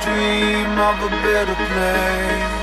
dream of a better place.